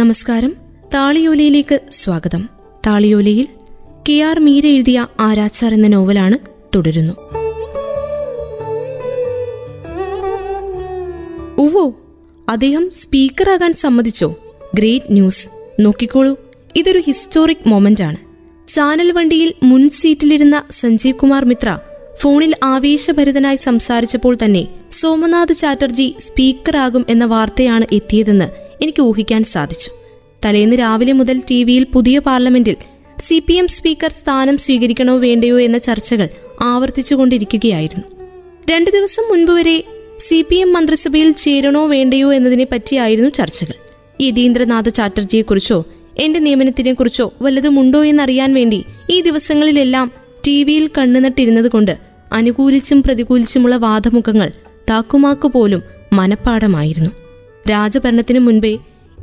നമസ്കാരം. താളിയോലയിലേക്ക് സ്വാഗതം. താളിയോലയിൽ K R Meera എഴുതിയ ആരാച്ചാർ എന്ന നോവലാണ് തുടരുന്നു. ഓവോ, അദ്ദേഹം സ്പീക്കറാകാൻ സമ്മതിച്ചോ? Great news. നോക്കിക്കോളൂ, ഇതൊരു ഹിസ്റ്റോറിക് മൊമെന്റ് ആണ്. ചാനൽ വണ്ടിയിൽ മുൻ സീറ്റിലിരുന്ന സഞ്ജീവ് കുമാർ മിത്ര ഫോണിൽ ആവേശഭരിതനായി സംസാരിച്ചപ്പോൾ തന്നെ സോമനാഥ് ചാറ്റർജി സ്പീക്കറാകും എന്ന വാർത്തയാണ് എത്തിയതെന്ന് എനിക്ക് ഊഹിക്കാൻ സാധിച്ചു. തലേന്ന് രാവിലെ മുതൽ ടി വിയിൽ പുതിയ പാർലമെന്റിൽ CPM സ്പീക്കർ സ്ഥാനം സ്വീകരിക്കണോ വേണ്ടയോ എന്ന ചർച്ചകൾ ആവർത്തിച്ചുകൊണ്ടിരിക്കുകയായിരുന്നു. 2 ദിവസം മുൻപ് വരെ CPM മന്ത്രിസഭയിൽ ചേരണോ വേണ്ടയോ എന്നതിനെ പറ്റിയായിരുന്നു ചർച്ചകൾ. യതീന്ദ്രനാഥ് ചാറ്റർജിയെക്കുറിച്ചോ എന്റെ നിയമനത്തിനെക്കുറിച്ചോ വല്ലതുമുണ്ടോ എന്നറിയാൻ വേണ്ടി ഈ ദിവസങ്ങളിലെല്ലാം ടി വിയിൽ കണ്ണുനട്ടിരുന്നത് കൊണ്ട് അനുകൂലിച്ചും പ്രതികൂലിച്ചുമുള്ള വാദമുഖങ്ങൾ താക്കുമാക്കുപോലും മനപ്പാഠമായിരുന്നു. രാജഭരണത്തിനു മുൻപേ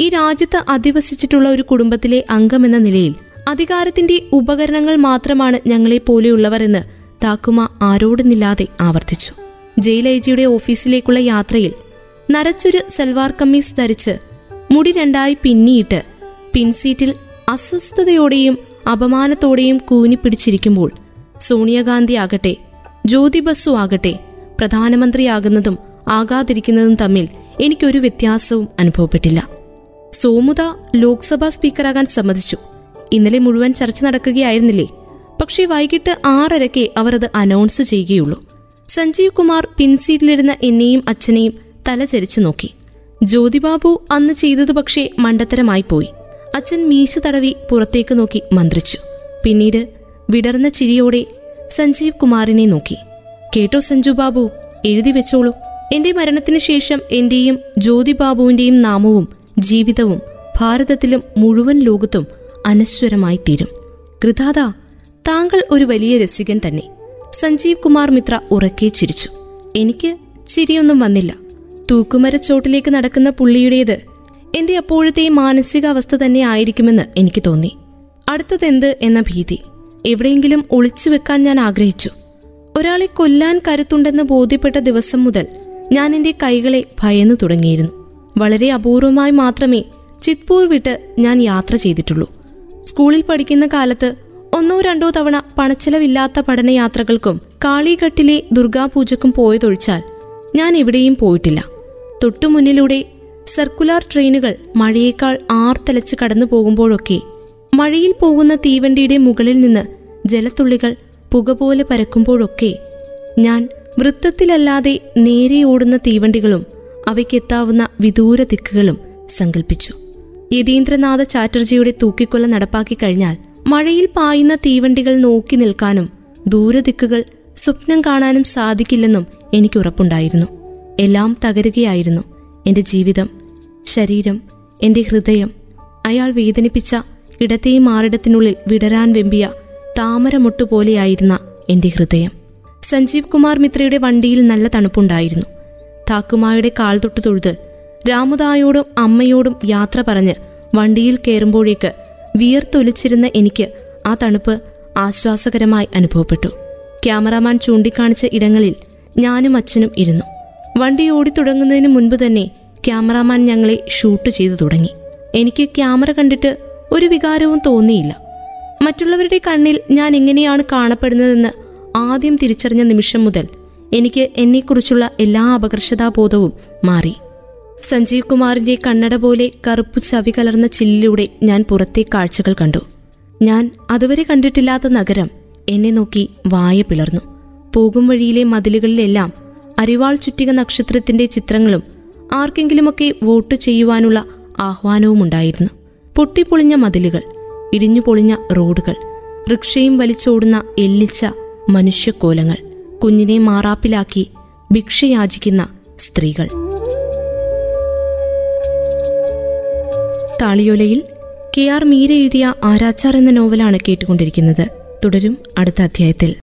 ഈ രാജ്യത്ത് അധിവസിച്ചിട്ടുള്ള ഒരു കുടുംബത്തിലെ അംഗമെന്ന നിലയിൽ അധികാരത്തിന്റെ ഉപകരണങ്ങൾ മാത്രമാണ് ഞങ്ങളെ പോലെയുള്ളവരെന്ന് താക്കുമ ആരോടുന്നില്ലാതെ ആവർത്തിച്ചു. ജയിലൈജിയുടെ ഓഫീസിലേക്കുള്ള യാത്രയിൽ നരച്ചൊരു സൽവാർ കമ്മീസ് ധരിച്ച് മുടി 2 പിന്നിയിട്ട് പിൻസീറ്റിൽ അസ്വസ്ഥതയോടെയും അപമാനത്തോടെയും കൂനിപ്പിടിച്ചിരിക്കുമ്പോൾ സോണിയാഗാന്ധി ആകട്ടെ ജ്യോതി ബസു ആകട്ടെ പ്രധാനമന്ത്രിയാകുന്നതും ആകാതിരിക്കുന്നതും തമ്മിൽ എനിക്കൊരു വ്യത്യാസവും അനുഭവപ്പെട്ടില്ല. സോമുദ ലോക്സഭാ സ്പീക്കറാകാൻ സമ്മതിച്ചു. ഇന്നലെ മുഴുവൻ ചർച്ച നടക്കുകയായിരുന്നില്ലേ? പക്ഷേ വൈകിട്ട് 6:30 അവർ അത് അനൗൺസ് ചെയ്യുകയുള്ളൂ. സഞ്ജീവ് കുമാർ പിൻസീറ്റിലിരുന്ന എന്നെയും അച്ഛനെയും തലചരിച്ചു നോക്കി. ജ്യോതിബാബു അന്ന് ചെയ്തത് പക്ഷേ മണ്ടത്തരമായി പോയി. അച്ഛൻ മീശ തടവി പുറത്തേക്ക് നോക്കി മന്ത്രിച്ചു. പിന്നീട് വിടർന്ന ചിരിയോടെ സഞ്ജീവ് കുമാറിനെ നോക്കി. കേട്ടോ സഞ്ജു ബാബു, എഴുതി വെച്ചോളൂ, എന്റെ മരണത്തിനു ശേഷം എന്റെയും ജ്യോതിബാബുവിന്റെയും നാമവും ജീവിതവും ഭാരതത്തിലും മുഴുവൻ ലോകത്തും അനശ്വരമായി തീരും. കൃതാദാ, താങ്കൾ ഒരു വലിയ രസികൻ തന്നെ. സഞ്ജീവ് കുമാർ മിത്ര ഉറക്കെ ചിരിച്ചു. എനിക്ക് ചിരിയൊന്നും വന്നില്ല. തൂക്കുമരച്ചോട്ടിലേക്ക് നടക്കുന്ന പുള്ളിയുടേത് എന്റെ അപ്പോഴത്തെ മാനസികാവസ്ഥ തന്നെ ആയിരിക്കുമെന്ന് എനിക്ക് തോന്നി. അടുത്തതെന്ത് എന്ന ഭീതി എവിടെയെങ്കിലും ഒളിച്ചു വെക്കാൻ ഞാൻ ആഗ്രഹിച്ചു. ഒരാളെ കൊല്ലാൻ കരുത്തുണ്ടെന്ന് ബോധ്യപ്പെട്ട ദിവസം മുതൽ ഞാൻ എന്റെ കൈകളെ ഭയന്നു തുടങ്ങിയിരുന്നു. വളരെ അപൂർവമായി മാത്രമേ ചിത്പൂർ വിട്ട് ഞാൻ യാത്ര ചെയ്തിട്ടുള്ളൂ. സ്കൂളിൽ പഠിക്കുന്ന കാലത്ത് 1-2 തവണ പണച്ചെലവില്ലാത്ത പഠനയാത്രകൾക്കും കാളിഘട്ടിലെ ദുർഗാപൂജക്കും പോയതൊഴിച്ചാൽ ഞാൻ എവിടെയും പോയിട്ടില്ല. തൊട്ടുമുന്നിലൂടെ സർക്കുലാർ ട്രെയിനുകൾ മഴയേക്കാൾ ആർത്തലച്ച് കടന്നു പോകുമ്പോഴൊക്കെ മഴയിൽ പോകുന്ന തീവണ്ടിയുടെ മുകളിൽ നിന്ന് ജലത്തുള്ളികൾ പുക പോലെ പരക്കുമ്പോഴൊക്കെ ഞാൻ വൃത്തത്തിലല്ലാതെ നേരെ ഓടുന്ന തീവണ്ടികളും അവയ്ക്കെത്താവുന്ന വിദൂര ദിക്കുകളും സങ്കല്പിച്ചു. യതീന്ദ്രനാഥ ചാറ്റർജിയുടെ തൂക്കിക്കൊല നടപ്പാക്കി കഴിഞ്ഞാൽ മഴയിൽ പായുന്ന തീവണ്ടികൾ നോക്കി നിൽക്കാനും ദൂരദിക്കുകൾ സ്വപ്നം കാണാനും സാധിക്കില്ലെന്നും എനിക്കുറപ്പുണ്ടായിരുന്നു. എല്ലാം തകരുകയായിരുന്നു. എന്റെ ജീവിതം, ശരീരം, എന്റെ ഹൃദയം. അയാൾ വേദനിപ്പിച്ച ഇടത്തെയും ആറിടത്തിനുള്ളിൽ വിടരാൻ വെമ്പിയ താമരമൊട്ടുപോലെയായിരുന്ന എന്റെ ഹൃദയം. സഞ്ജീവ് കുമാർ മിത്രയുടെ വണ്ടിയിൽ നല്ല തണുപ്പുണ്ടായിരുന്നു. താക്കുമായുടെ കാൽ തൊട്ട് തൊഴുത് രാമുദായോടും അമ്മയോടും യാത്ര പറഞ്ഞ് വണ്ടിയിൽ കയറുമ്പോഴേക്ക് വിയർത്തൊലിച്ചിരുന്ന എനിക്ക് ആ തണുപ്പ് ആശ്വാസകരമായി അനുഭവപ്പെട്ടു. ക്യാമറാമാൻ ചൂണ്ടിക്കാണിച്ച ഇടങ്ങളിൽ ഞാനും അച്ഛനും ഇരുന്നു. വണ്ടി ഓടിത്തുടങ്ങുന്നതിന് മുൻപ് തന്നെ ക്യാമറാമാൻ ഞങ്ങളെ ഷൂട്ട് ചെയ്തു തുടങ്ങി. എനിക്ക് ക്യാമറ കണ്ടിട്ട് ഒരു വികാരവും തോന്നിയില്ല. മറ്റുള്ളവരുടെ കണ്ണിൽ ഞാൻ എങ്ങനെയാണ് കാണപ്പെടുന്നതെന്ന് ആദ്യം തിരിച്ചറിഞ്ഞ നിമിഷം മുതൽ എനിക്ക് എന്നെക്കുറിച്ചുള്ള എല്ലാ അപകർഷതാബോധവും മാറി. സഞ്ജീവ് കുമാറിന്റെ കണ്ണട പോലെ കറുപ്പു ചവി കലർന്ന ചില്ലിലൂടെ ഞാൻ പുറത്തെ കാഴ്ചകൾ കണ്ടു. ഞാൻ അതുവരെ കണ്ടിട്ടില്ലാത്ത നഗരം എന്നെ നോക്കി വായ പിളർന്നു. പോകും വഴിയിലെ മതിലുകളിലെല്ലാം അരിവാൾ ചുറ്റിക നക്ഷത്രത്തിന്റെ ചിത്രങ്ങളും ആർക്കെങ്കിലുമൊക്കെ വോട്ട് ചെയ്യുവാനുള്ള ആഹ്വാനവുമുണ്ടായിരുന്നു. പൊട്ടിപ്പൊളിഞ്ഞ മതിലുകൾ, ഇടിഞ്ഞുപൊളിഞ്ഞ റോഡുകൾ, റിക്ഷയും വലിച്ചോടുന്ന എല്ലിച്ച മനുഷ്യക്കോലങ്ങൾ, കുഞ്ഞിനെ മാറാപ്പിലാക്കി ഭിക്ഷയാചിക്കുന്ന സ്ത്രീകൾ. താളിയോലയിൽ കെ ആർ മീര എഴുതിയ ആരാച്ചാർ എന്ന നോവലാണ് കേട്ടുകൊണ്ടിരിക്കുന്നത്. തുടരും അടുത്ത അധ്യായത്തിൽ.